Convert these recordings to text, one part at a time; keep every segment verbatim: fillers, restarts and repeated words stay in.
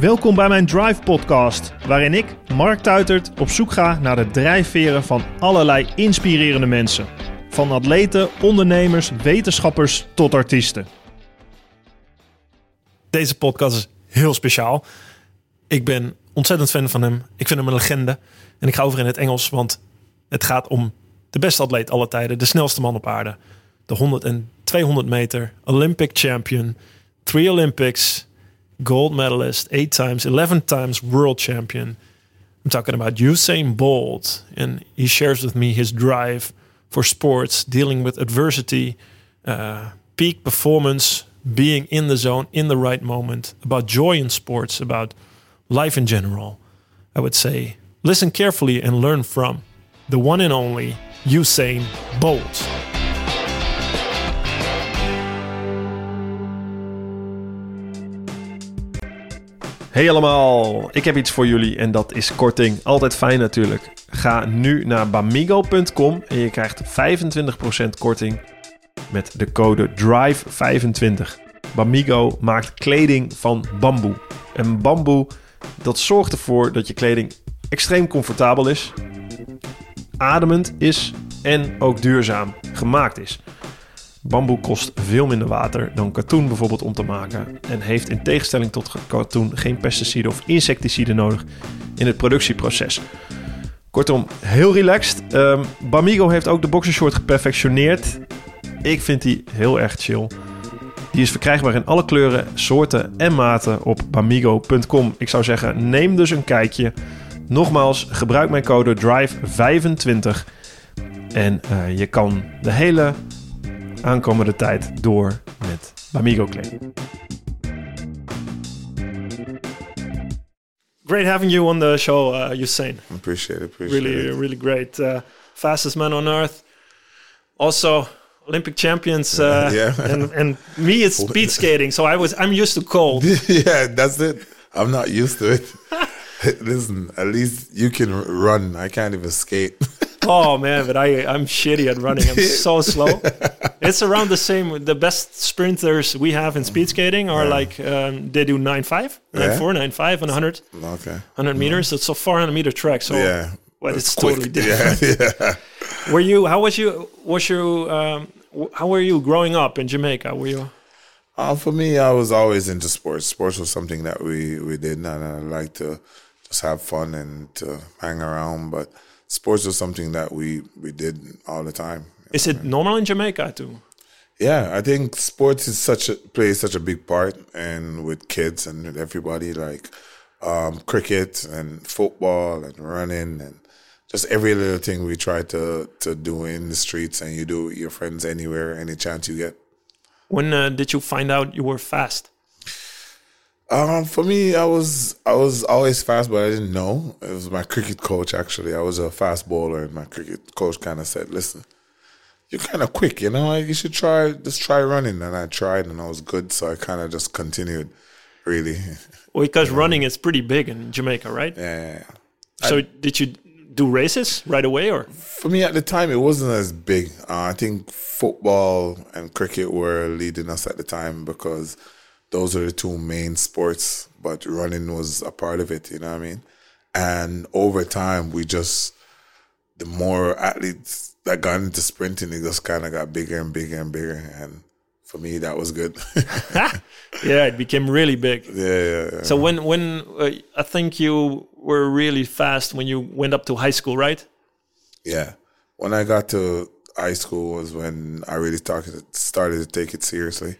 Welkom bij mijn Drive-podcast, waarin ik, Mark Tuitert, op zoek ga naar de drijfveren van allerlei inspirerende mensen. Van atleten, ondernemers, wetenschappers tot artiesten. Deze podcast is heel speciaal. Ik ben ontzettend fan van hem. Ik vind hem een legende. En ik ga over in het Engels, want het gaat om de beste atleet aller tijden. De snelste man op aarde. De honderd en tweehonderd meter. Olympic champion. Three Olympics. Gold medalist. Eight times. Eleven times world champion. I'm talking about Usain Bolt. And he shares with me his drive for sports. Dealing with adversity. Uh, peak performance. Being in the zone. In the right moment. About joy in sports. About life in general. I would say listen carefully and learn from the one and only Usain Bolt. Hey allemaal, ik heb iets voor jullie en dat is korting. Altijd fijn natuurlijk. Ga nu naar bamigo punt com en je krijgt vijfentwintig procent korting met de code drive vijfentwintig. Bamigo maakt kleding van bamboe. En bamboe, dat zorgt ervoor dat je kleding extreem comfortabel is, ademend is en ook duurzaam gemaakt is. Bamboe kost veel minder water dan katoen bijvoorbeeld om te maken en heeft in tegenstelling tot katoen geen pesticiden of insecticiden nodig in het productieproces. Kortom, heel relaxed. Um, Bamigo heeft ook de boxershort geperfectioneerd. Ik vind die heel erg chill. Die is verkrijgbaar in alle kleuren, soorten en maten op bamigo punt com. Ik zou zeggen, neem dus een kijkje. Nogmaals, gebruik mijn code drive vijfentwintig en uh, je kan de hele aankomende tijd door met Bamigo kleding. Great having you on the show, uh, Usain. Appreciate it. Appreciate really, it. really great. Uh, fastest man on earth. Also, Olympic champions, uh, yeah. and, and me, it's speed skating, so I was I'm used to cold. Yeah, that's it. I'm not used to it. Listen, at least you can run. I can't even skate. Oh man, but I I'm shitty at running. I'm so slow. It's around the same. The best sprinters we have in speed skating are yeah. like um, they do nine five, nine yeah. four, nine five, and hundred. Okay, hundred yeah. meters. It's a four hundred meter track. So yeah, well, it's quick. Totally different. Yeah, yeah. Were you? How was you? Was you? Um, how were you growing up in Jamaica? Were you? Uh, for me, I was always into sports. Sports was something that we we did, and I liked to just have fun and to hang around. But sports was something that we, we did all the time. Is it normal in Jamaica too? Yeah, I think sports is such a, plays such a big part, and with kids and with everybody, like um, cricket and football and running and just every little thing we try to to do in the streets, and you do it with your friends anywhere, any chance you get. When uh, did you find out you were fast? Um, for me, I was I was always fast, but I didn't know. It was my cricket coach, actually. I was a fast bowler, and my cricket coach kind of said, listen, you're kind of quick, you know? You should try, just try running. And I tried, and I was good, so I kind of just continued, really. Well, because running is pretty big in Jamaica, right? Yeah. So I, did you do races right away? Or for me, at the time, it wasn't as big. Uh, I think football and cricket were leading us at the time because those are the two main sports, but running was a part of it, you know what I mean? And over time, we just, the more athletes that got into sprinting, it just kind of got bigger and bigger and bigger. And for me, that was good. Yeah, it became really big. Yeah, yeah, yeah. So when, when uh, I think you were really fast when you went up to high school, right? Yeah. When I got to high school was when I really started, started to take it seriously.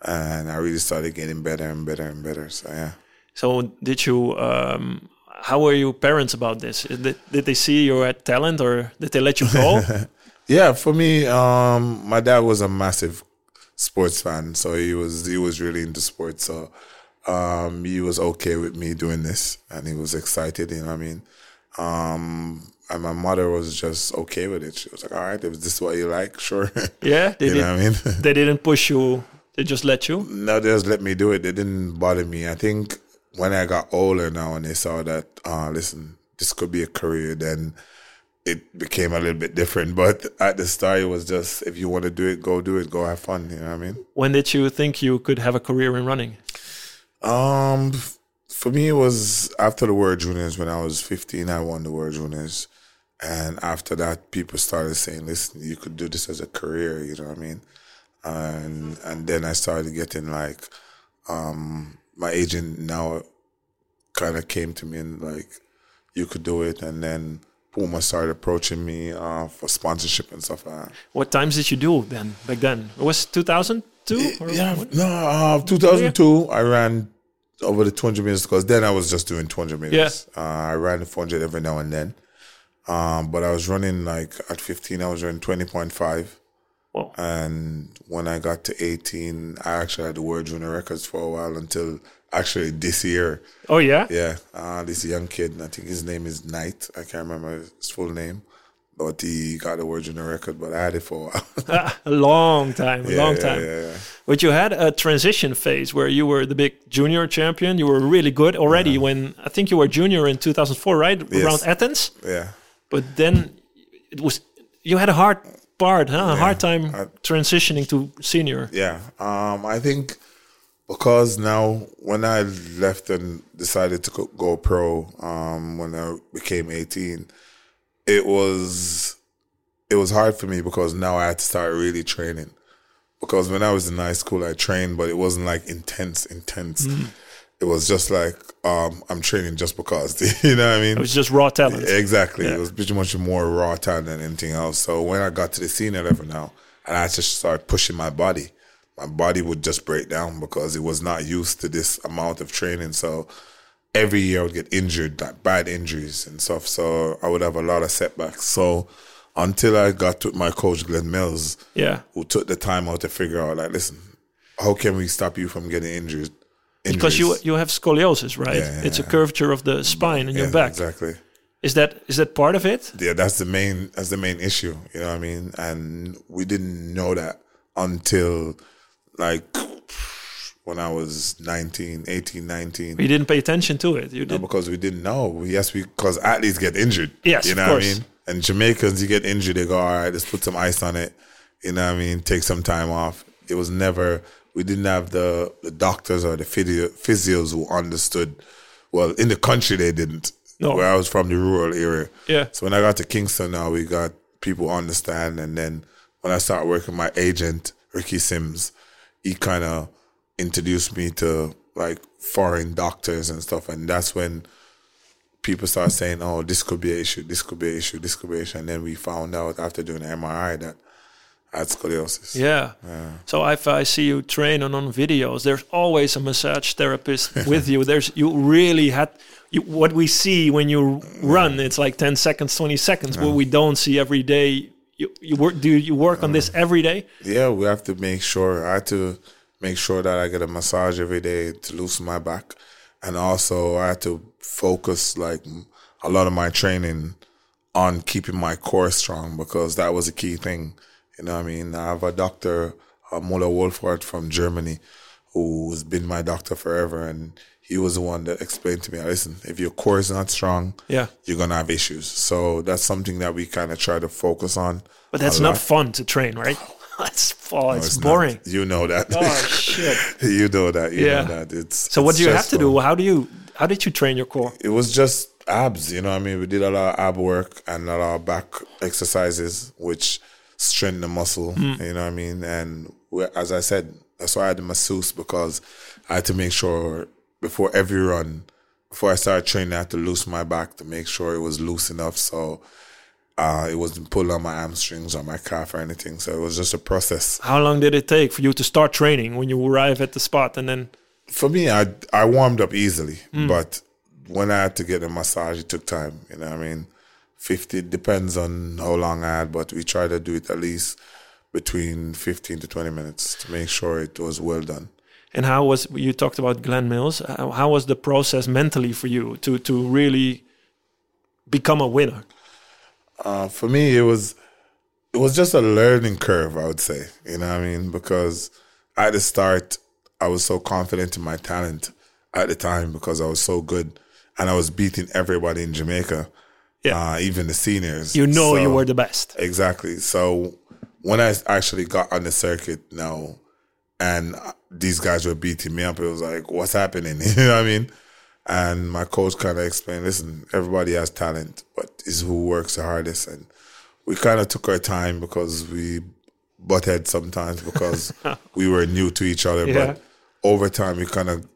And I really started getting better and better and better. So, yeah. So, did you, um, how were your parents about this? Did, did they see you had talent or did they let you go? Yeah, for me, um, my dad was a massive sports fan. So, he was he was really into sports. So, um, he was okay with me doing this. And he was excited, you know what I mean? Um, and my mother was just okay with it. She was like, all right, if this is what you like, sure. Yeah. They you did, know what I mean? They didn't push you. They just let you? No, they just let me do it. They didn't bother me. I think when I got older now and they saw that, uh, listen, this could be a career, then it became a little bit different. But at the start, it was just, if you want to do it, go do it. Go have fun. You know what I mean? When did you think you could have a career in running? Um, for me, it was after the World Juniors when I was fifteen, I won the World Juniors. And after that, people started saying, listen, you could do this as a career, you know what I mean? And and then I started getting like, um, my agent now kind of came to me and like, you could do it. And then Puma started approaching me uh, for sponsorship and stuff like that. What times did you do then, back then? It was two thousand two? Or yeah, what? no, uh, two thousand two, yeah. I ran over the two hundred meters because then I was just doing two hundred meters. Yeah. Uh, I ran the four hundred every now and then. Um, but I was running like at fifteen, I was running twenty point five. Wow. And when I got to eighteen, I actually had the World Junior records for a while until actually this year. Oh, yeah? Yeah. Uh, this young kid, I think his name is Knight. I can't remember his full name, but he got the World Junior record, but I had it for a while. uh, a long time, a yeah, long time. Yeah, yeah, yeah. But you had a transition phase where you were the big junior champion. You were really good already yeah. when, I think you were junior in two thousand four, right? Yes. Around Athens? Yeah. But then it was you had a hard part, huh? A yeah, hard time I, transitioning to senior. Yeah, um, I think because now when I left and decided to go pro, um, when I became eighteen, it was it was hard for me because now I had to start really training. Because when I was in high school, I trained, but it wasn't like intense, intense. Mm. It was just like, um, I'm training just because, you know what I mean? It was just raw talent. Exactly. Yeah. It was pretty much more raw talent than anything else. So when I got to the senior level now, and I just started pushing my body, my body would just break down because it was not used to this amount of training. So every year I would get injured, like bad injuries and stuff. So I would have a lot of setbacks. So until I got with my coach, Glenn Mills, yeah, who took the time out to figure out, like, listen, how can we stop you from getting injured? Because injuries. you you have scoliosis, right? Yeah, yeah, it's a curvature of the spine in yeah, your back. Exactly. Is that is that part of it? Yeah, that's the main that's the main issue. You know what I mean? And we didn't know that until like when I was nineteen, eighteen, nineteen. We didn't pay attention to it. You did no, because we didn't know. Yes, we because athletes get injured. Yes, you know of what course. I mean. And Jamaicans, you get injured, they go, all right, let's put some ice on it. You know what I mean? Take some time off. It was never. We didn't have the, the doctors or the physio, physios who understood. Well, in the country, they didn't. No. Where I was from, the rural area. Yeah. So when I got to Kingston now, we got people who understand. And then when I started working, my agent, Ricky Sims, he kind of introduced me to like foreign doctors and stuff. And that's when people started saying, oh, this could be an issue, this could be an issue, this could be an issue. And then we found out after doing an M R I that I had scoliosis. Yeah. yeah. So if I see you train and on videos, there's always a massage therapist with you. There's you really had you, what we see when you run. It's like ten seconds, twenty seconds. Yeah. What we don't see every day. You you work. Do you work um, on this every day? Yeah, we have to make sure. I have to make sure that I get a massage every day to loosen my back, and also I have to focus like a lot of my training on keeping my core strong because that was a key thing. You know what I mean? I have a doctor, uh, Muller Wolfhard from Germany, who's been my doctor forever. And he was the one that explained to me, listen, if your core is not strong, yeah, you're going to have issues. So that's something that we kind of try to focus on. But that's not fun to train, right? That's oh, no, it's, it's boring. Not. You know that. Oh, shit. you know that. You yeah. know that. It's, so what it's do you have to do? How do you? How did you train your core? It was just abs. You know what I mean? We did a lot of ab work and a lot of back exercises, which strengthen the muscle, mm. you know what I mean? And as I said, that's why I had the masseuse because I had to make sure before every run, before I started training, I had to loosen my back to make sure it was loose enough so uh, it wasn't pulling on my hamstrings or my calf or anything. So it was just a process. How long did it take for you to start training when you arrive at the spot? And then for me, I, I warmed up easily, mm. but when I had to get a massage, it took time, you know what I mean? fifty, depends on how long I had, but we try to do it at least between fifteen to twenty minutes to make sure it was well done. And how was, you talked about Glenn Mills, how was the process mentally for you to, to really become a winner? Uh, for me, it was it was just a learning curve, I would say, you know what I mean? Because at the start, I was so confident in my talent at the time because I was so good and I was beating everybody in Jamaica. Yeah. Uh, even the seniors. You know so, you were the best. Exactly. So when I actually got on the circuit now and these guys were beating me up, it was like, what's happening? You know what I mean? And my coach kind of explained, listen, everybody has talent, but it's who works the hardest. And we kind of took our time because we butt heads sometimes because we were new to each other. Yeah. But over time, we kind of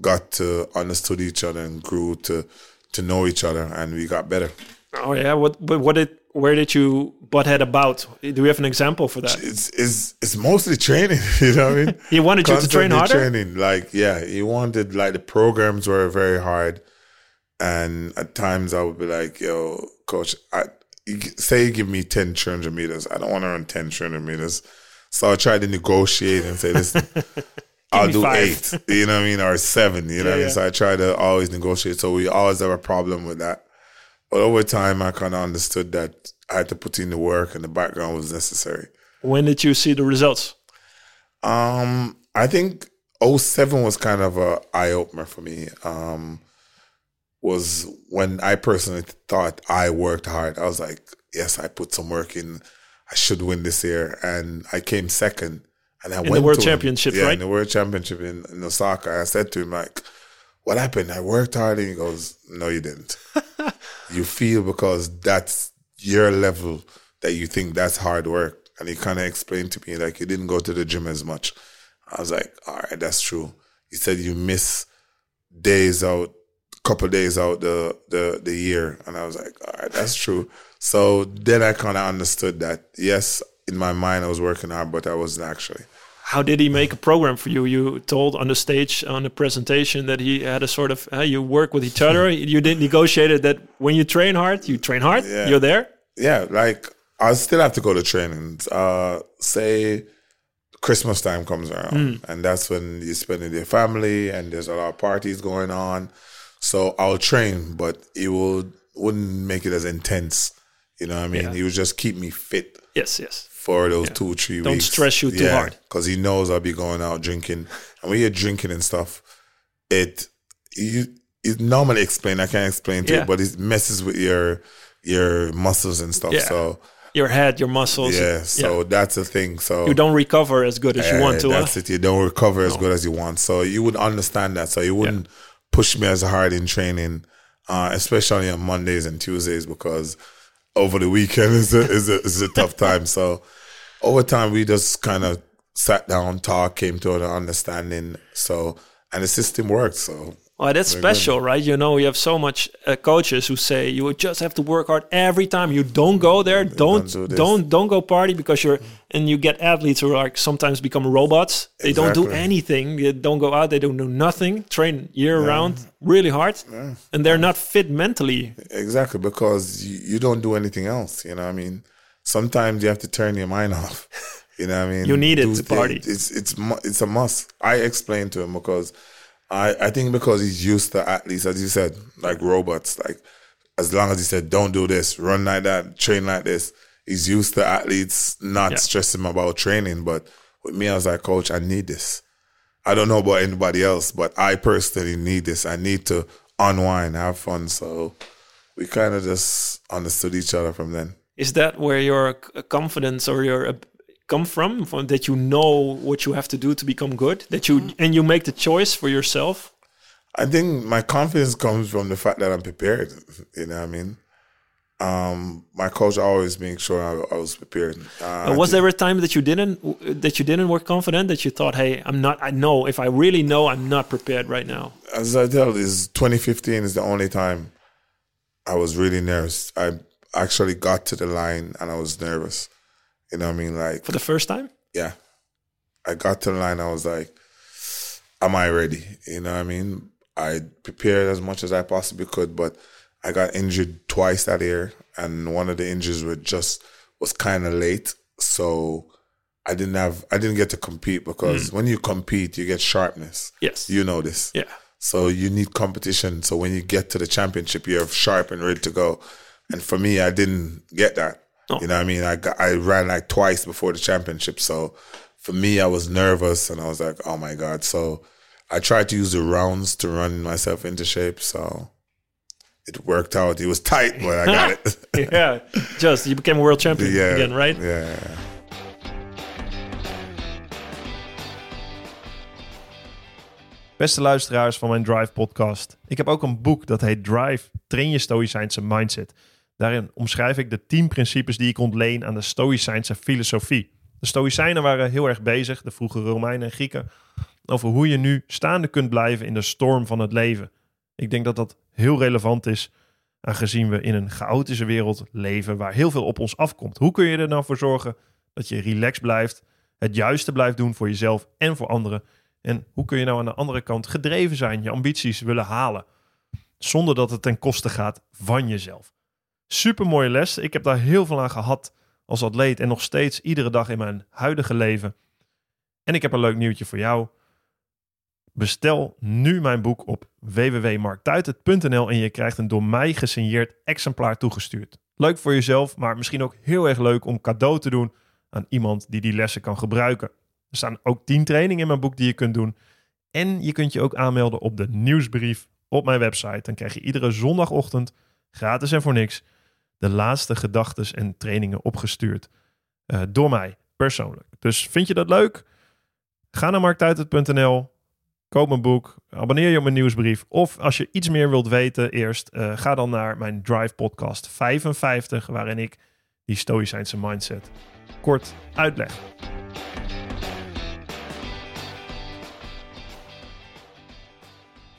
got to understood each other and grew to to know each other, and we got better. Oh yeah, what what did where did you butt head about? Do we have an example for that? It's it's, it's mostly training. You know what I mean? He wanted you to train harder. Training, like yeah, he wanted like the programs were very hard, and at times I would be like, yo, coach, I say you give me ten three hundred meters. I don't want to run ten three hundred meters, so I tried to negotiate and say, listen. I'll do five. eight, you know what I mean, or seven, you yeah, know what yeah. I mean? So I try to always negotiate. So we always have a problem with that. But over time, I kind of understood that I had to put in the work and the background was necessary. When did you see the results? Um, I think oh seven was kind of an eye-opener for me. Um, was when I personally thought I worked hard. I was like, yes, I put some work in. I should win this year. And I came second. And I in went the World Championship, yeah, right? Yeah, in the World Championship in, in Osaka. I said to him, like, what happened? I worked hard. And he goes, no, you didn't. You feel because that's your level that you think that's hard work. And he kind of explained to me, like, you didn't go to the gym as much. I was like, all right, that's true. He said you miss days out, couple days out the, the, the year. And I was like, all right, that's true. So then I kind of understood that, yes, in my mind, I was working hard, but I wasn't actually. How did he make a program for you? You told on the stage, on the presentation, that he had a sort of, uh, you work with each other. You didn't negotiate it that when you train hard, you train hard, yeah. You're there? Yeah, like I still have to go to training. Uh, say Christmas time comes around, mm. and that's when you spend with your family, and there's a lot of parties going on. So I'll train, but it will, wouldn't make it as intense. You know what I mean? Yeah. He would just keep me fit. Yes, yes. For those yeah. two, three Don't weeks. Don't stress you too yeah, hard. Because he knows I'll be going out drinking. And when you're drinking and stuff, it you it normally explain. I can't explain to yeah. you, but it messes with your your muscles and stuff. Yeah. So your head, your muscles. Yeah, so yeah. that's the thing. So you don't recover as good as yeah, you want to. That's huh? it. You don't recover as no. good as you want. So you would understand that. So you wouldn't yeah. push me as hard in training, uh, especially on Mondays and Tuesdays because over the weekend is a, is, a, is a tough time. So over time, we just kind of sat down, talked, came to an understanding. So, and the system worked. So, well, that's special, good. Right? You know, you have so much uh, coaches who say you just have to work hard every time. You don't go there. Don't, don't, do don't, don't go party because you're, and you get athletes who are like sometimes become robots. They exactly. don't do anything. They don't go out. They don't do nothing. Train year yeah. round. Really hard, yeah. and they're not fit mentally. Exactly, because you, you don't do anything else. You know what I mean? Sometimes you have to turn your mind off. You know what I mean? You need it do to things. Party. It's it's it's a must. I explained to him because I, I think because he's used to athletes, as you said, like robots. Like as long as he said, don't do this, run like that, train like this. He's used to athletes not yeah. stressing about training. But with me, I was like, coach, I need this. I don't know about anybody else, but I personally need this. I need to unwind, have fun. So we kind of just understood each other from then. Is that where your confidence or your come from, from that you know what you have to do to become good? That you and you make the choice for yourself? I think my confidence comes from the fact that I'm prepared. You know what I mean? Um, my coach always made sure I, I was prepared. Uh, was there a time that you didn't that you didn't work confident, that you thought, "Hey, I'm not. I know if I really know, I'm not prepared right now." As I tell, is twenty fifteen is the only time I was really nervous. I actually got to the line and I was nervous. You know what I mean? Like for the first time? Yeah, I got to the line. I was like, "Am I ready?" You know what I mean? I prepared as much as I possibly could, but I got injured twice that year, and one of the injuries was just was kind of late, so I didn't have I didn't get to compete because mm. when you compete, you get sharpness. Yes, you know this. Yeah. So you need competition. So when you get to the championship, you're sharp and ready to go. And for me, I didn't get that. Oh. You know what I mean? I got, I ran like twice before the championship. So for me, I was nervous, and I was like, oh my god. So I tried to use the rounds to run myself into shape. So it worked out. It was tight, but I got it. yeah. Just, you became a world champion yeah, again, right? Yeah. Beste luisteraars van mijn Drive podcast. Ik heb ook een boek dat heet Drive, train je Stoïcijnse mindset. Daarin omschrijf ik de tien principes die ik ontleen aan de Stoïcijnse filosofie. De Stoïcijnen waren heel erg bezig, de vroegere Romeinen en Grieken, over hoe je nu staande kunt blijven in de storm van het leven. Ik denk dat dat heel relevant is, aangezien we in een chaotische wereld leven waar heel veel op ons afkomt. Hoe kun je er nou voor zorgen dat je relaxed blijft, het juiste blijft doen voor jezelf en voor anderen? En hoe kun je nou aan de andere kant gedreven zijn, je ambities willen halen, zonder dat het ten koste gaat van jezelf? Super mooie les. Ik heb daar heel veel aan gehad als atleet en nog steeds iedere dag in mijn huidige leven. En ik heb een leuk nieuwtje voor jou. Bestel nu mijn boek op w w w punt mark tuitert punt n l en je krijgt een door mij gesigneerd exemplaar toegestuurd. Leuk voor jezelf, maar misschien ook heel erg leuk om cadeau te doen aan iemand die die lessen kan gebruiken. Er staan ook tien trainingen in mijn boek die je kunt doen. En je kunt je ook aanmelden op de nieuwsbrief op mijn website. Dan krijg je iedere zondagochtend, gratis en voor niks, de laatste gedachtes en trainingen opgestuurd uh, door mij persoonlijk. Dus vind je dat leuk? Ga naar mark tuitert punt n l, koop mijn boek, abonneer je op mijn nieuwsbrief. Of als je iets meer wilt weten eerst, uh, ga dan naar mijn Drive podcast vijfenvijftig, waarin ik die Stoïcijnse mindset kort uitleg.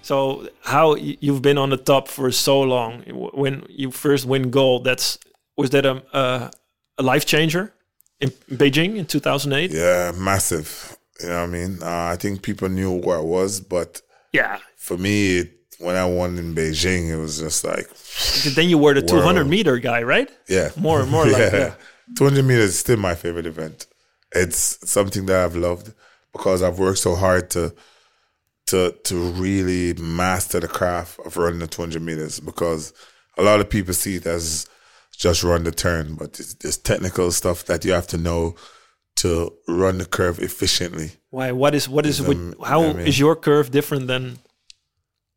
So how you've been on the top for so long? When you first win gold, that's was that a a, a life changer in Beijing in two thousand eight? Yeah, massive. You know what I mean? Uh, I think people knew what it was, but yeah, for me, it, when I won in Beijing, it was just like. Then you were the two hundred meter guy, right? Yeah, more and more yeah. like yeah. two hundred meters is still my favorite event. It's something that I've loved because I've worked so hard to. To, to really master the craft of running the two hundred meters, because a lot of people see it as just run the turn, but there's technical stuff that you have to know to run the curve efficiently. Why? What is what is? Um, what, how I mean, is your curve different than?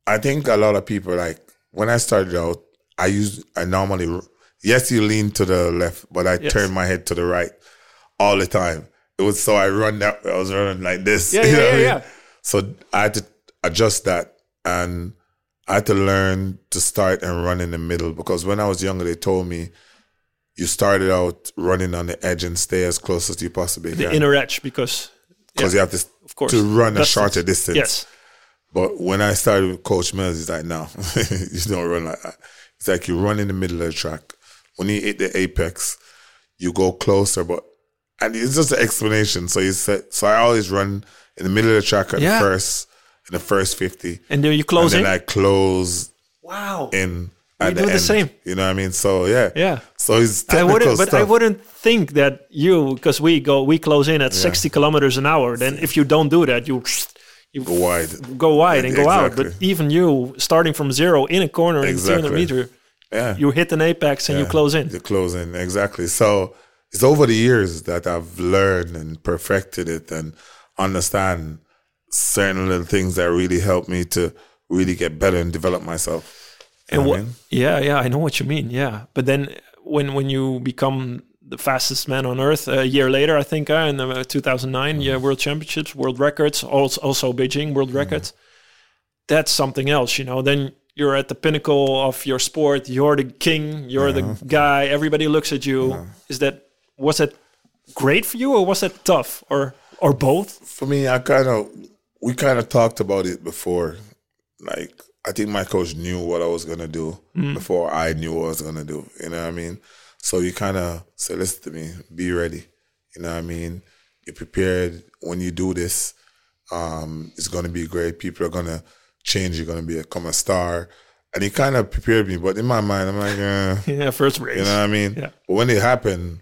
I think a lot of people, like when I started out, I used I normally yes you lean to the left, but I yes. turned my head to the right all the time. It was so I run that I was running like this. Yeah, yeah, you know yeah. What yeah. I mean? So I had to adjust that, and I had to learn to start and run in the middle, because when I was younger, they told me, you started out running on the edge and stay as close as you possibly the can. The inner edge, because... Because yeah, you have to, of course, to run a shorter distance. Yes. But when I started with Coach Mills, he's like, no, you don't run like that. It's like you run in the middle of the track. When you hit the apex, you go closer, but... And it's just an explanation. So, you said, so I always run... in the middle of the track at yeah. the first, in the first fifty. And then you close in? And then I close wow. in at you the do end. The same. You know what I mean? So, yeah. Yeah. So it's technical I wouldn't, stuff. But I wouldn't think that you, because we go, we close in at yeah. sixty kilometers an hour. Then if you don't do that, you, you go wide. Go wide and go exactly. out. But even you, starting from zero in a corner exactly. in a meter, yeah. you hit an apex and yeah. you close in. You close in, exactly. So it's over the years that I've learned and perfected it and understand certain little things that really helped me to really get better and develop myself. You and what? I mean? Yeah, yeah, I know what you mean. Yeah, but then when when you become the fastest man on earth a year later, I think, uh, in uh, two thousand nine, mm. yeah, world championships, world records, also, also Beijing world records. Mm. That's something else, you know. Then you're at the pinnacle of your sport. You're the king. You're yeah. the guy. Everybody looks at you. Yeah. Is that was that great for you, or was that tough, or? Or both? For me, I kind of, we kind of talked about it before. Like, I think my coach knew what I was going to do mm. before I knew what I was going to do. You know what I mean? So you kind of say, listen to me, be ready. You know what I mean? You're prepared. When you do this, um, it's going to be great. People are going to change. You're going to become a star. And he kind of prepared me. But in my mind, I'm like, eh. yeah, first race. You know what I mean? Yeah. But when it happened,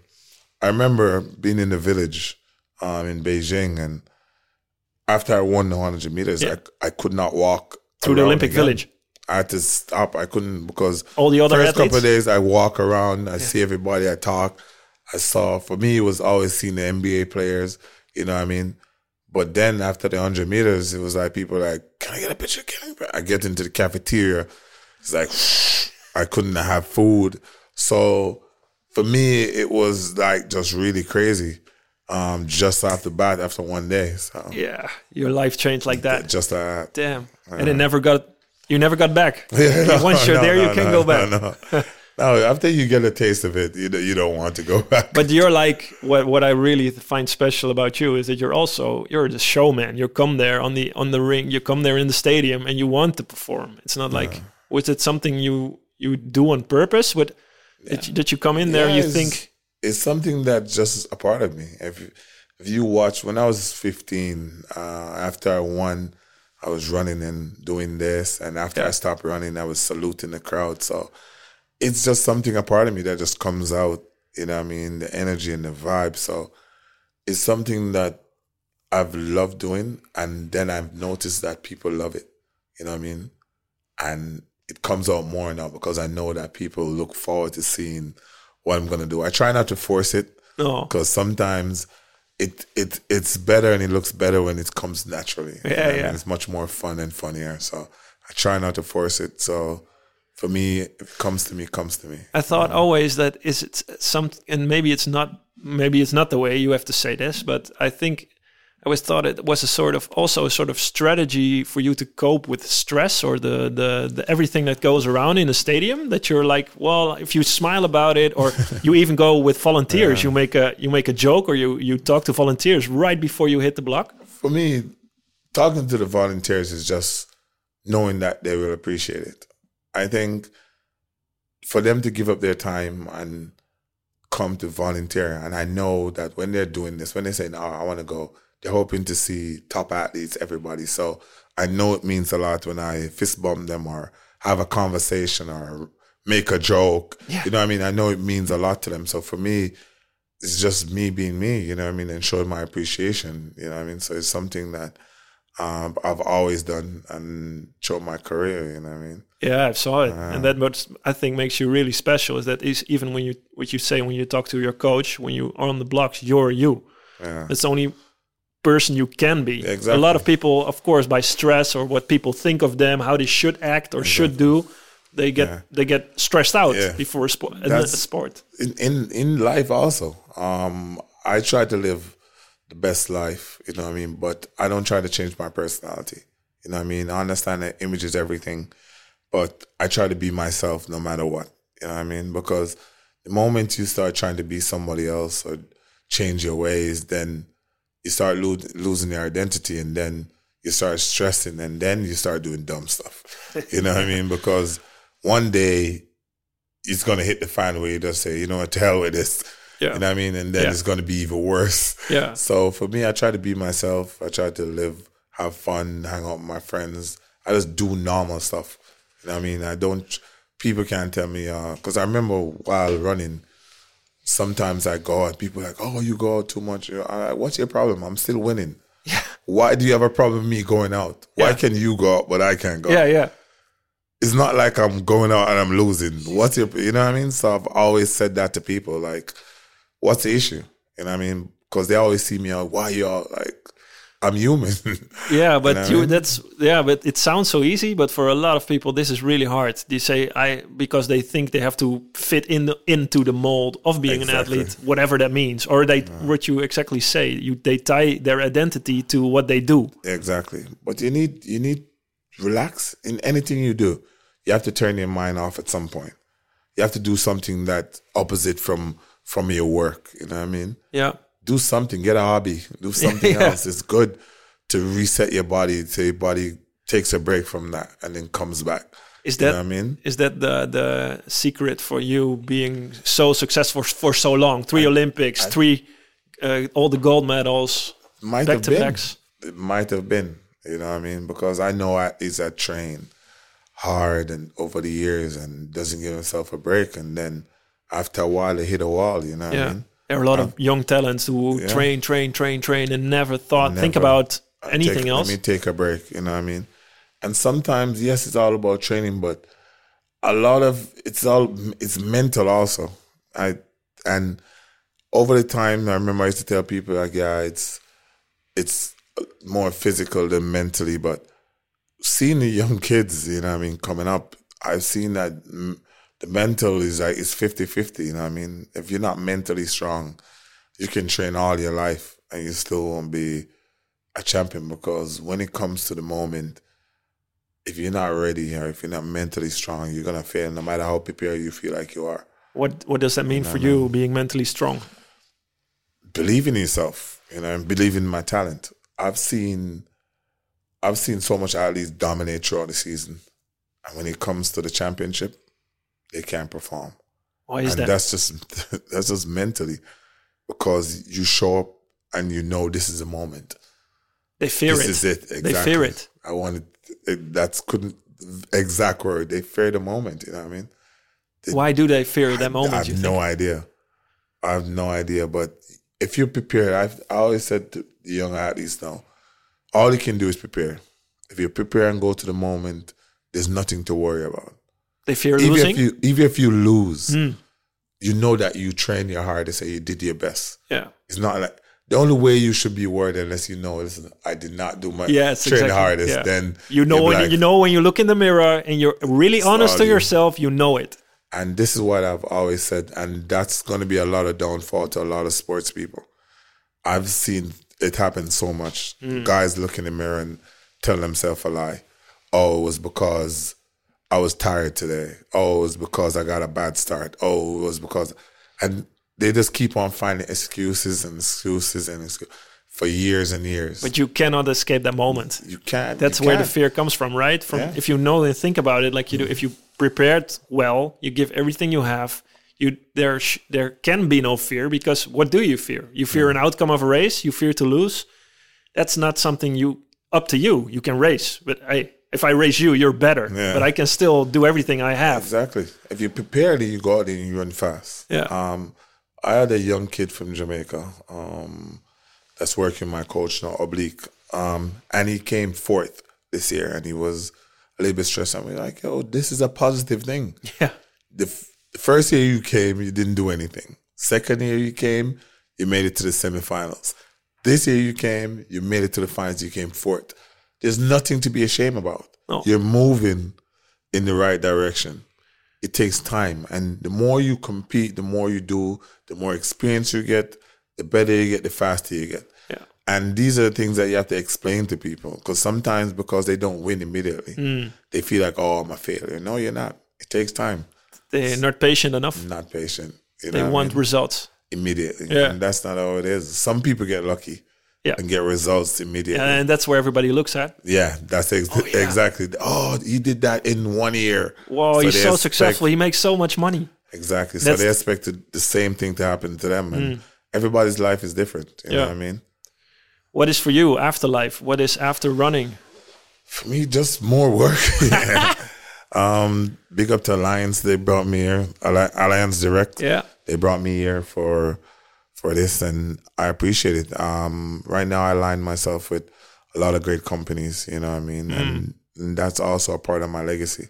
I remember being in the village. Um, in Beijing, and after I won the one hundred meters, yeah. I I could not walk through the Olympic again. Village. I had to stop. I couldn't because all the other first athletes? Couple of days I walk around, I yeah. see everybody, I talk, I saw. For me, it was always seeing the N B A players. You know what I mean? But then after the one hundred meters, it was like people were like, "Can I get a picture?" Can I? I get into the cafeteria. It's like I couldn't have food. So for me, it was like just really crazy. um, just off the bat after one day. So yeah, your life changed like that. Just that. Uh, Damn, uh, and it never got. You never got back. Yeah, no, once you're no, there, no, you can no, go back. No, no. No, after you get a taste of it, you you don't want to go back. But you're like, what what I really find special about you is that you're also, you're the showman. You come there on the on the ring, you come there in the stadium, and you want to perform. It's not like, yeah. was it something you, you do on purpose? But yeah. that, you, that you come in there yeah, and you it's, think... It's something that just is a part of me. If, if you watch, when I was fifteen, uh, after I won, I was running and doing this. And after yeah. I stopped running, I was saluting the crowd. So... It's just something, a part of me that just comes out, you know what I mean, the energy and the vibe. So it's something that I've loved doing, and then I've noticed that people love it, you know what I mean? And it comes out more now because I know that people look forward to seeing what I'm going to do. I try not to force it because no. sometimes it it it's better and it looks better when it comes naturally. Yeah, you know what yeah. I mean? It's much more fun and funnier. So I try not to force it, so... For me, if it comes to me, it comes to me. I thought um, always that is it some, and maybe it's not, maybe it's not the way you have to say this, but I think I always thought it was a sort of, also a sort of strategy for you to cope with stress or the, the, the everything that goes around in a stadium, that you're like, well, if you smile about it, or you even go with volunteers, yeah. you make a, you make a joke or you, you talk to volunteers right before you hit the block. For me, talking to the volunteers is just knowing that they will appreciate it. I think for them to give up their time and come to volunteer, and I know that when they're doing this, when they say, "No, I want to go," they're hoping to see top athletes, everybody. So I know it means a lot when I fist bump them or have a conversation or make a joke. Yeah. You know what I mean? I know it means a lot to them. So for me, it's just me being me, you know what I mean, and showing my appreciation, you know what I mean? So it's something that um, I've always done and showed my career, you know what I mean? Yeah, I saw it, uh, and that what I think makes you really special is that is even when you what you say when you talk to your coach, when you are on the blocks, you're you. Yeah. It's the only person you can be. Exactly. A lot of people, of course, by stress or what people think of them, how they should act or exactly. should do, they get yeah. they get stressed out yeah. before a, spo- a sport. In, in in life also, um, I try to live the best life, you know what I mean, but I don't try to change my personality. You know what I mean? I understand that image is everything. But I try to be myself no matter what, you know what I mean? Because the moment you start trying to be somebody else or change your ways, then you start lo- losing your identity, and then you start stressing, and then you start doing dumb stuff. You know what I mean? Because one day it's going to hit the fan where you just say, you know what, to hell with this. Yeah. You know what I mean? And then yeah. it's going to be even worse. Yeah. So for me, I try to be myself. I try to live, have fun, hang out with my friends. I just do normal stuff. I mean, I don't, people can't tell me, because uh, I remember while running, sometimes I go out, people are like, oh, you go out too much. I, what's your problem? I'm still winning. Yeah. Why do you have a problem with me going out? Yeah. Why can you go out, but I can't go yeah, out? Yeah, yeah. It's not like I'm going out and I'm losing. What's your, you know what I mean? So I've always said that to people, like, what's the issue? You know what I mean? Because they always see me out, why you all, like, I'm human. Yeah, but you, know you I mean? That's yeah, but it sounds so easy, but for a lot of people this is really hard. They say I because they think they have to fit in the, into the mold of being exactly. an athlete, whatever that means. Or they yeah. what you exactly say, you they tie their identity to what they do. Exactly. But you need you need relax in anything you do. You have to turn your mind off at some point. You have to do something that opposite from from your work, you know what I mean? Yeah. Do something, get a hobby, do something yeah. else. It's good to reset your body, so your body takes a break from that and then comes back. Is that, you know what I mean? Is that the, the secret for you being so successful for so long? Three I, Olympics, I, three, uh, all the gold medals, might back have to been. Backs. It might have been, you know what I mean? Because I know athletes that train hard and over the years and doesn't give himself a break. And then after a while, they hit a wall, you know what yeah. I mean? There are a lot um, of young talents who yeah. train, train, train, train, and never thought, never, think about anything take, else. Let me take a break, you know what I mean? And sometimes, yes, it's all about training, but a lot of, it's all, it's mental also. I And over the time, I remember I used to tell people, like, yeah, it's, it's more physical than mentally, but seeing the young kids, you know what I mean, coming up, I've seen that... M- The mental is like, it's fifty-fifty, you know what I mean? If you're not mentally strong, you can train all your life and you still won't be a champion, because when it comes to the moment, if you're not ready or if you're not mentally strong, you're going to fail no matter how prepared you feel like you are. What What does that mean you know, for you, being mentally strong? Believe in yourself, you know, and believe in my talent. I've seen I've seen so much athletes dominate throughout the season. And when it comes to the championship, they can't perform. Why is and that? That's just, that's just mentally. Because you show up and you know this is the moment. They fear this it. This is it. Exactly. They fear it. I wanted, it, that's couldn't, exact word. They fear the moment, you know what I mean? They, Why do they fear I, that moment? I have you no think? idea. I have no idea. But if you're prepared, I've, I always said to the young athletes now, all you can do is prepare. If you prepare and go to the moment, there's nothing to worry about. They fear even losing? If you, even if you lose, mm. you know that you trained your hardest and you did your best. Yeah. It's not like, the only way you should be worried, unless you know, listen, I did not do my yes, train exactly. hardest, yeah. then you know, when, like, you know when you look in the mirror and you're really honest to you. yourself, you know it. And this is what I've always said, and that's going to be a lot of downfall to a lot of sports people. I've seen it happen so much. Mm. Guys look in the mirror and tell themselves a lie. Oh, it was because I was tired today. Oh, it was because I got a bad start. Oh, it was because... and. They just keep on finding excuses and excuses and excuses for years and years. But you cannot escape that moment. You can't. That's you where can. the fear comes from, right? From yeah. If you know and think about it like you do, if you prepared well, you give everything you have, you there sh- there can be no fear, because what do you fear? You fear yeah. an outcome of a race. You fear to lose. That's not something you up to you. You can race, but hey, if I race you, you're better. Yeah. But I can still do everything I have. Exactly. If you prepare, then you go out and you run fast. Yeah. Um, I had a young kid from Jamaica um, that's working my coach now, Oblique. Um, and he came fourth this year, and he was a little bit stressed. And we're like, yo, this is a positive thing. Yeah. The, f- the first year you came, you didn't do anything. Second year you came, you made it to the semifinals. This year you came, you made it to the finals, you came fourth. There's nothing to be ashamed about. No. You're moving in the right direction. It takes time, and the more you compete, the more you do, the more experience you get, the better you get, the faster you get. Yeah. And these are the things that you have to explain to people, because sometimes because they don't win immediately, mm. they feel like, oh, I'm a failure. No, you're not. It takes time. They're it's not patient enough. Not patient. You know they want I mean? results. Immediately. Yeah. And that's not how it is. Some people get lucky. Yeah. And get results immediately. And that's where everybody looks at. Yeah, that's ex- oh, yeah. exactly. Oh, he did that in one year. Whoa, so he's so expect- successful. He makes so much money. Exactly. That's- so they expected the same thing to happen to them. And mm. everybody's life is different. You yeah. know what I mean? What is for you afterlife? What is after running? For me, just more work. um, big up to Alliance. They brought me here. Alliance Direct. Yeah. They brought me here for... for this, and I appreciate it. Um, right now I align myself with a lot of great companies, you know what I mean? Mm. And, and that's also a part of my legacy.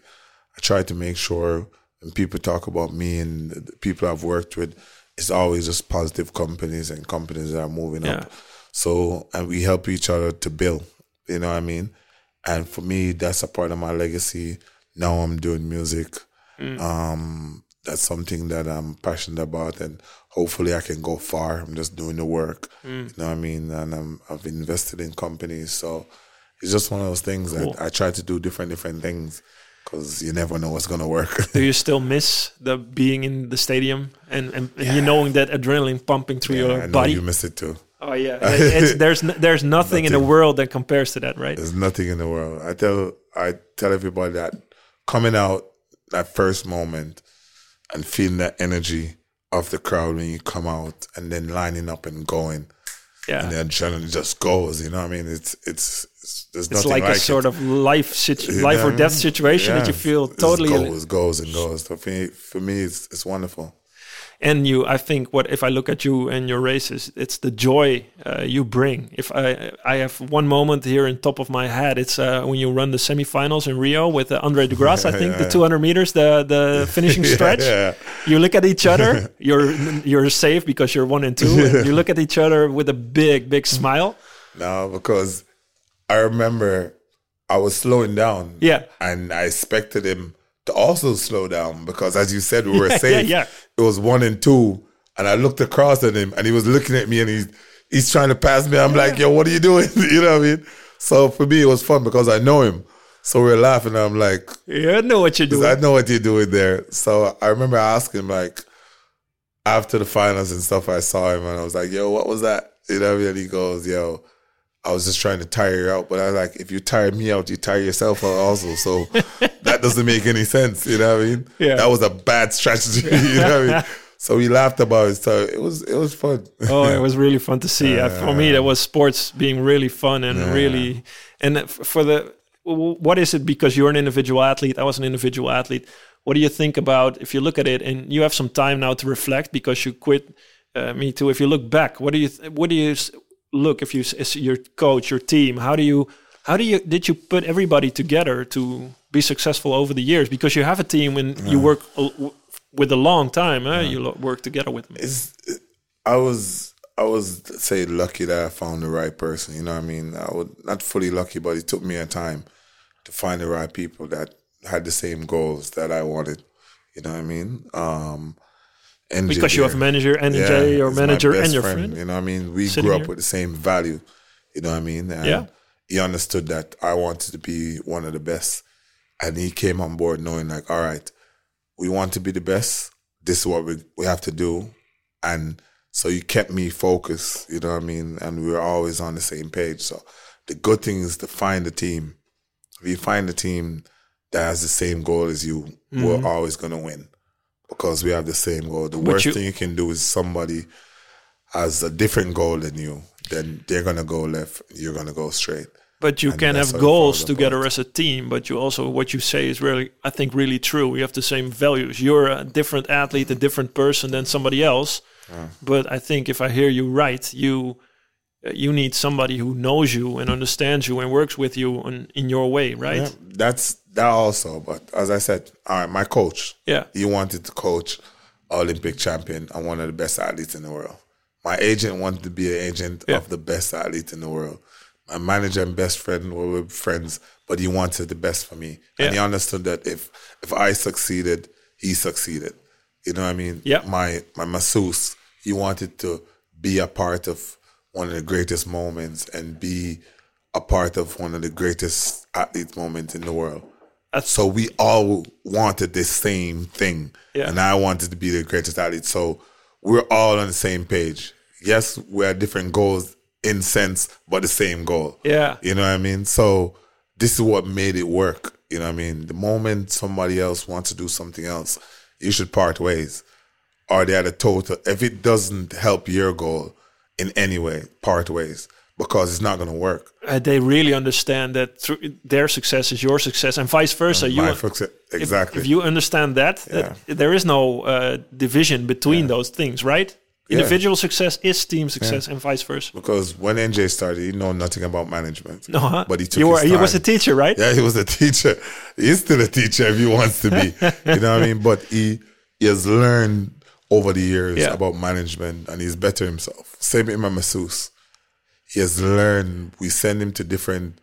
I try to make sure when people talk about me and the people I've worked with, it's always just positive companies and companies that are moving yeah. up. So, and we help each other to build, you know what I mean? And for me, that's a part of my legacy. Now I'm doing music. Mm. Um, that's something that I'm passionate about, and hopefully I can go far. I'm just doing the work, mm. you know what I mean? And I'm, I've invested in companies. So it's just one of those things cool. that I try to do different, different things, because you never know what's going to work. Do you still miss the being in the stadium and, and, yeah. and you knowing that adrenaline pumping through yeah, your I know body? You miss it too. Oh, yeah. It's, there's n- there's nothing, nothing in the world that compares to that, right? There's nothing in the world. I tell I tell everybody that coming out that first moment, and feeling that energy of the crowd when you come out, and then lining up and going, yeah, and the adrenaline just goes. You know what I mean? It's it's it's there's it's nothing like, like a it. sort of life situ- you life or death situation yeah. that you feel totally. It goes, goes and goes. So for me, for me, it's it's wonderful. And you, I think, what if I look at you and your races? It's the joy uh, you bring. If I I have one moment here in top of my head, it's uh, when you run the semifinals in Rio with uh, Andre de Grasse. I think yeah. the two hundred meters, the the finishing stretch. yeah, yeah. You look at each other. You're you're safe because you're one and two. And you look at each other with a big big smile. No, because I remember I was slowing down. Yeah, and I expected him to also slow down, because as you said, we were yeah, safe. Yeah, yeah. It was one and two, and I looked across at him, and he was looking at me, and he's he's trying to pass me. I'm yeah. like, yo, what are you doing? You know what I mean? So for me, it was fun because I know him. So we're laughing, and I'm like, yeah, I know what you're doing. I know what you're doing there. So I remember asking him, like, after the finals and stuff, I saw him, and I was like, yo, what was that? You know what I mean? And he goes, yo, I was just trying to tire you out. But I was like, if you tire me out, you tire yourself out also. So that doesn't make any sense. You know what I mean? Yeah. That was a bad strategy. You know what I mean? So we laughed about it. So it was it was fun. Oh, yeah. It was really fun to see. Uh, for me, that was sports being really fun and yeah. really... And for the... What is it? Because you're an individual athlete. I was an individual athlete. What do you think about, if you look at it and you have some time now to reflect because you quit uh, Me Too. If you look back, what do you, th- what do you look, if you, as your coach, your team, how do you, how do you, did you put everybody together to be successful over the years? Because you have a team and yeah. you work with a long time. Huh? Yeah. You work together with me. It's, I was... I was, say, lucky that I found the right person. You know what I mean? I was not fully lucky, but it took me a time to find the right people that had the same goals that I wanted. You know what I mean? Um, because you have a manager, N J, yeah, your manager, and your friend, friend. You know what I mean? We Sitting grew up here. with the same value. You know what I mean? And yeah. he understood that I wanted to be one of the best. And he came on board knowing, like, all right, we want to be the best. This is what we, we have to do. And... So you kept me focused, you know what I mean? And we were always on the same page. So the good thing is to find a team. If you find a team that has the same goal as you, mm-hmm. we're always going to win because we have the same goal. The Would worst you- thing you can do is somebody has a different goal than you. Then they're going to go left, you're going to go straight. But you and can have goals together as a team, but you also, what you say is really, I think, really true. We have the same values. You're a different athlete, a different person than somebody else. Yeah. But I think if I hear you right, you you need somebody who knows you and understands you and works with you on, in your way, right? Yeah, that's that also. But as I said, all right, my coach, yeah, he wanted to coach Olympic champion and one of the best athletes in the world. My agent wanted to be an agent yeah. of the best athlete in the world. My manager and best friend were friends, but he wanted the best for me. Yeah. And he understood that if if I succeeded, he succeeded. You know what I mean? Yep. My my masseuse, he wanted to be a part of one of the greatest moments and be a part of one of the greatest athlete moments in the world. That's so we all wanted the same thing. Yeah. And I wanted to be the greatest athlete. So we're all on the same page. Yes, we have different goals in sense, but the same goal. Yeah. You know what I mean? So this is what made it work. You know what I mean? The moment somebody else wants to do something else, you should part ways. Or they had a total. If it doesn't help your goal in any way, part ways. Because it's not going to work. Uh, they really understand that through their success is your success and vice versa. And you my success, exactly. If, if you understand that, that yeah. there is no uh, division between yeah. those things, right? Individual yeah. success is team success yeah. and vice versa. Because when N J started, he knew nothing about management. No, huh? But he took you were, his time. He was a teacher, right? Yeah, he was a teacher. He's still a teacher if he wants to be. You know what I mean? But he, he has learned over the years yeah. about management and he's better himself. Same with my masseuse. He has learned. We send him to different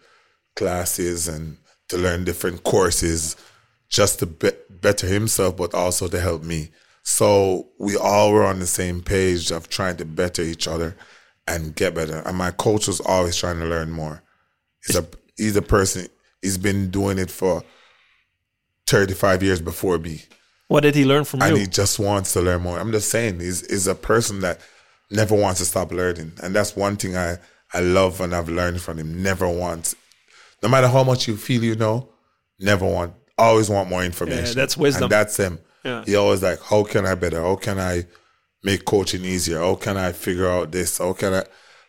classes and to learn different courses just to be- better himself but also to help me. So we all were on the same page of trying to better each other and get better. And my coach was always trying to learn more. He's a, he's a person, he's been doing it for thirty-five years before me. What did he learn from and you? And he just wants to learn more. I'm just saying, he's, he's a person that never wants to stop learning. And that's one thing I, I love and I've learned from him. Never wants, no matter how much you feel you know, never want, always want more information. Yeah, that's wisdom. And that's him. Yeah. He always like, how can I better? How can I make coaching easier? How can I figure out this? How can I?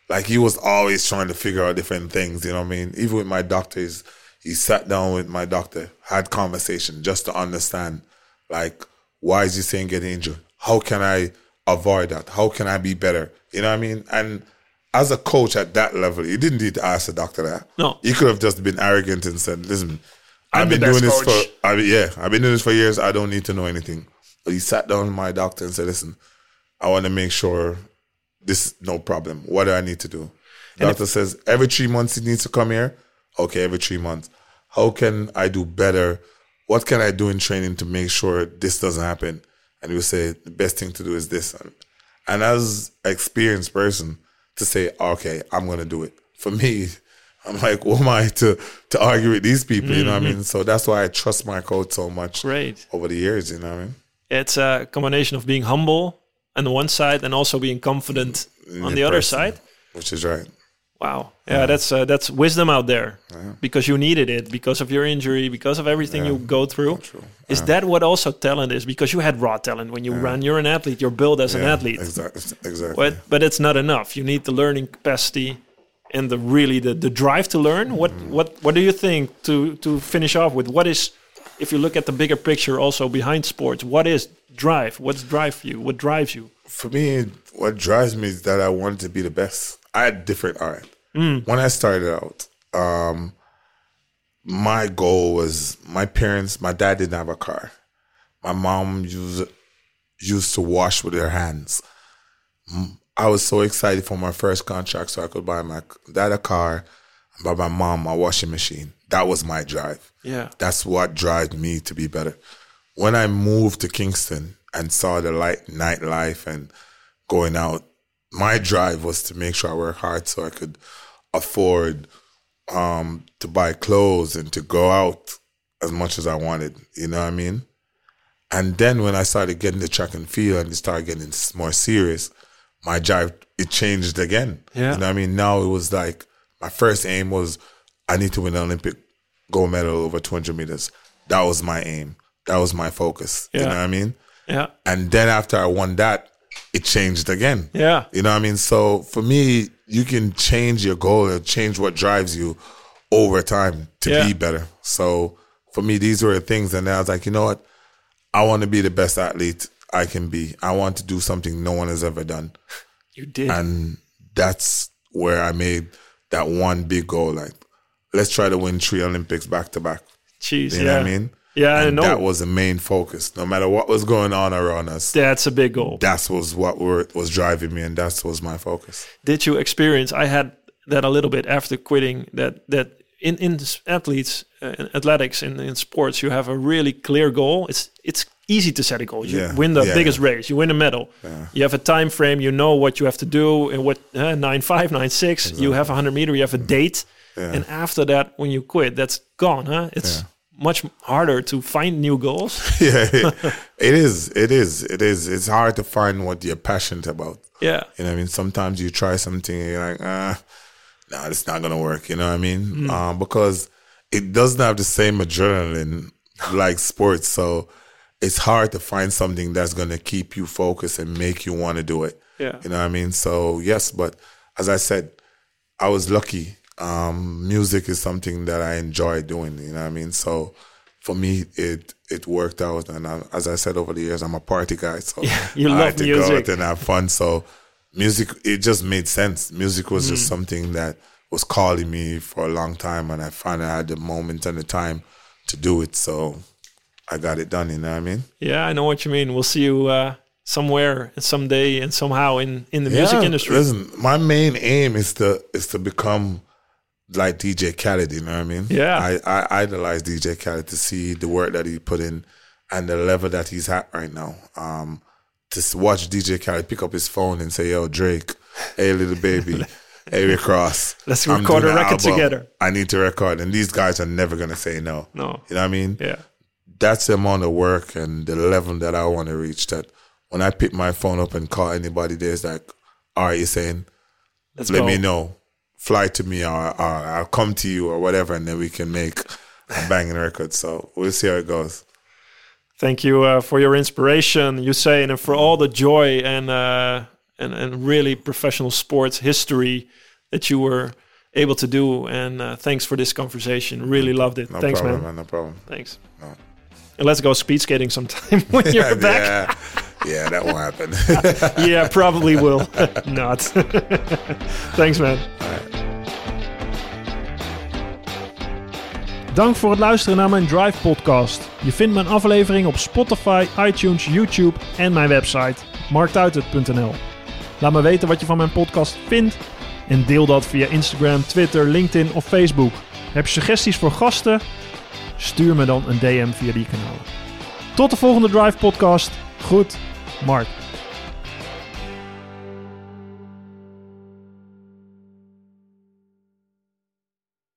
Like, he was always trying to figure out different things, you know what I mean? Even with my doctors, he sat down with my doctor, had conversation just to understand, like, why is he saying get injured? How can I avoid that? How can I be better? You know what I mean? And as a coach at that level, you didn't need to ask the doctor that. No. He could have just been arrogant and said, listen, I'm I've been doing this coach. for I mean, yeah, I've been doing this for years. I don't need to know anything. But he sat down with my doctor and said, "Listen, I want to make sure this is no problem. What do I need to do?" The doctor if- says every three months he needs to come here. Okay, every three months. How can I do better? What can I do in training to make sure this doesn't happen? And he would say the best thing to do is this. And And as an experienced person, to say, okay, I'm going to do it. For me, I'm like, what am I to, to argue with these people? Mm-hmm. You know what I mean? So that's why I trust my coach so much Great. Over the years. You know what I mean? It's a combination of being humble on the one side and also being confident in on the person, other side. Which is right. Wow. Yeah, yeah. that's uh, that's wisdom out there yeah. because you needed it, because of your injury, because of everything yeah. you go through. Yeah. Is that what also talent is? Because you had raw talent when you yeah. run. You're an athlete. You're built as yeah, an athlete. Exactly. exactly. But, but it's not enough. You need the learning capacity and the really the, the drive to learn. What mm. what what do you think, to, to finish off with, what is, if you look at the bigger picture also behind sports, what is drive? What's drive for you? What drives you? For me, what drives me is that I wanted to be the best. I had different art. Mm. When I started out, um, my goal was, my parents, my dad didn't have a car. My mom used, used to wash with her hands. I was so excited for my first contract so I could buy my dad a car and buy my mom a washing machine. That was my drive. Yeah. That's what drives me to be better. When I moved to Kingston and saw the light, nightlife and going out, my drive was to make sure I work hard so I could afford um, to buy clothes and to go out as much as I wanted. You know what I mean? And then when I started getting the track and field and it started getting more serious, my drive, it changed again. Yeah. You know what I mean? Now it was like, my first aim was I need to win an Olympic gold medal over two hundred meters. That was my aim. That was my focus. Yeah. You know what I mean? Yeah. And then after I won that, it changed again. Yeah. You know what I mean? So for me, you can change your goal and change what drives you over time to yeah. be better. So for me, these were the things. And then I was like, you know what? I want to be the best athlete I can be. I want to do something no one has ever done. You did. And that's where I made that one big goal. Like, let's try to win three Olympics back to back. Jeez, You know yeah. what I mean? Yeah, and I know. That was the main focus. No matter what was going on around us. That's a big goal. That was what were, was driving me, and that was my focus. Did you experience, I had that a little bit after quitting, that that in, in athletes, uh, in athletics, in, in sports, you have a really clear goal. It's it's easy to set a goal. You yeah. win the yeah, biggest yeah. race. You win a medal. Yeah. You have a time frame. You know what you have to do, and what uh, nine five, nine six. Exactly. You have a hundred meter. You have a date. Yeah. And after that, when you quit, that's gone, huh? It's yeah. much harder to find new goals. yeah, it, it is. It is. It is. It's hard to find what you're passionate about. Yeah. You know what I mean? Sometimes you try something and you're like, ah, no, nah, it's not going to work. You know what I mean? Mm. Um, because it doesn't have the same adrenaline like sports. So it's hard to find something that's going to keep you focused and make you want to do it. Yeah. You know what I mean? So yes, but as I said, I was lucky. Um, music is something that I enjoy doing, you know what I mean? So for me, it it worked out. And I, as I said over the years, I'm a party guy. So yeah, you I love had to music. Go out and have fun. So music, it just made sense. Music was mm. just something that was calling me for a long time. And I finally had the moment and the time to do it. So I got it done, you know what I mean? Yeah, I know what you mean. We'll see you uh, somewhere and someday and somehow in, in the yeah, music industry. Listen, my main aim is to is to become... like D J Khaled, you know what I mean? Yeah. I, I idolize D J Khaled to see the work that he put in and the level that he's at right now. Um, to watch D J Khaled pick up his phone and say, yo, Drake, hey, little baby, hey, Rick Ross. Let's I'm record a record together. I need to record. And these guys are never going to say no. No. You know what I mean? Yeah. That's the amount of work and the level that I want to reach, that when I pick my phone up and call anybody, there's like, all right, you're saying, Let's let go. me know. Fly to me, or, or I'll come to you, or whatever, and then we can make a banging record. So we'll see how it goes. Thank you uh, for your inspiration, Usain, and for all the joy and, uh, and and really professional sports history that you were able to do. And uh, thanks for this conversation. Really loved it. No thanks, problem, man. man. No problem. Thanks. No. And let's go speed skating sometime when you're back. Yeah, yeah, that won't happen. Yeah, probably will not. Thanks, man. Dank voor het luisteren naar mijn Drive podcast. Je vindt mijn aflevering op Spotify, iTunes, YouTube en mijn website mark tuitert punt n l. Laat me weten wat je van mijn podcast vindt en deel dat via Instagram, Twitter, LinkedIn of Facebook. Heb je suggesties voor gasten? Stuur me dan een D M via die kanalen. Tot de volgende Drive podcast. Goed, Mark.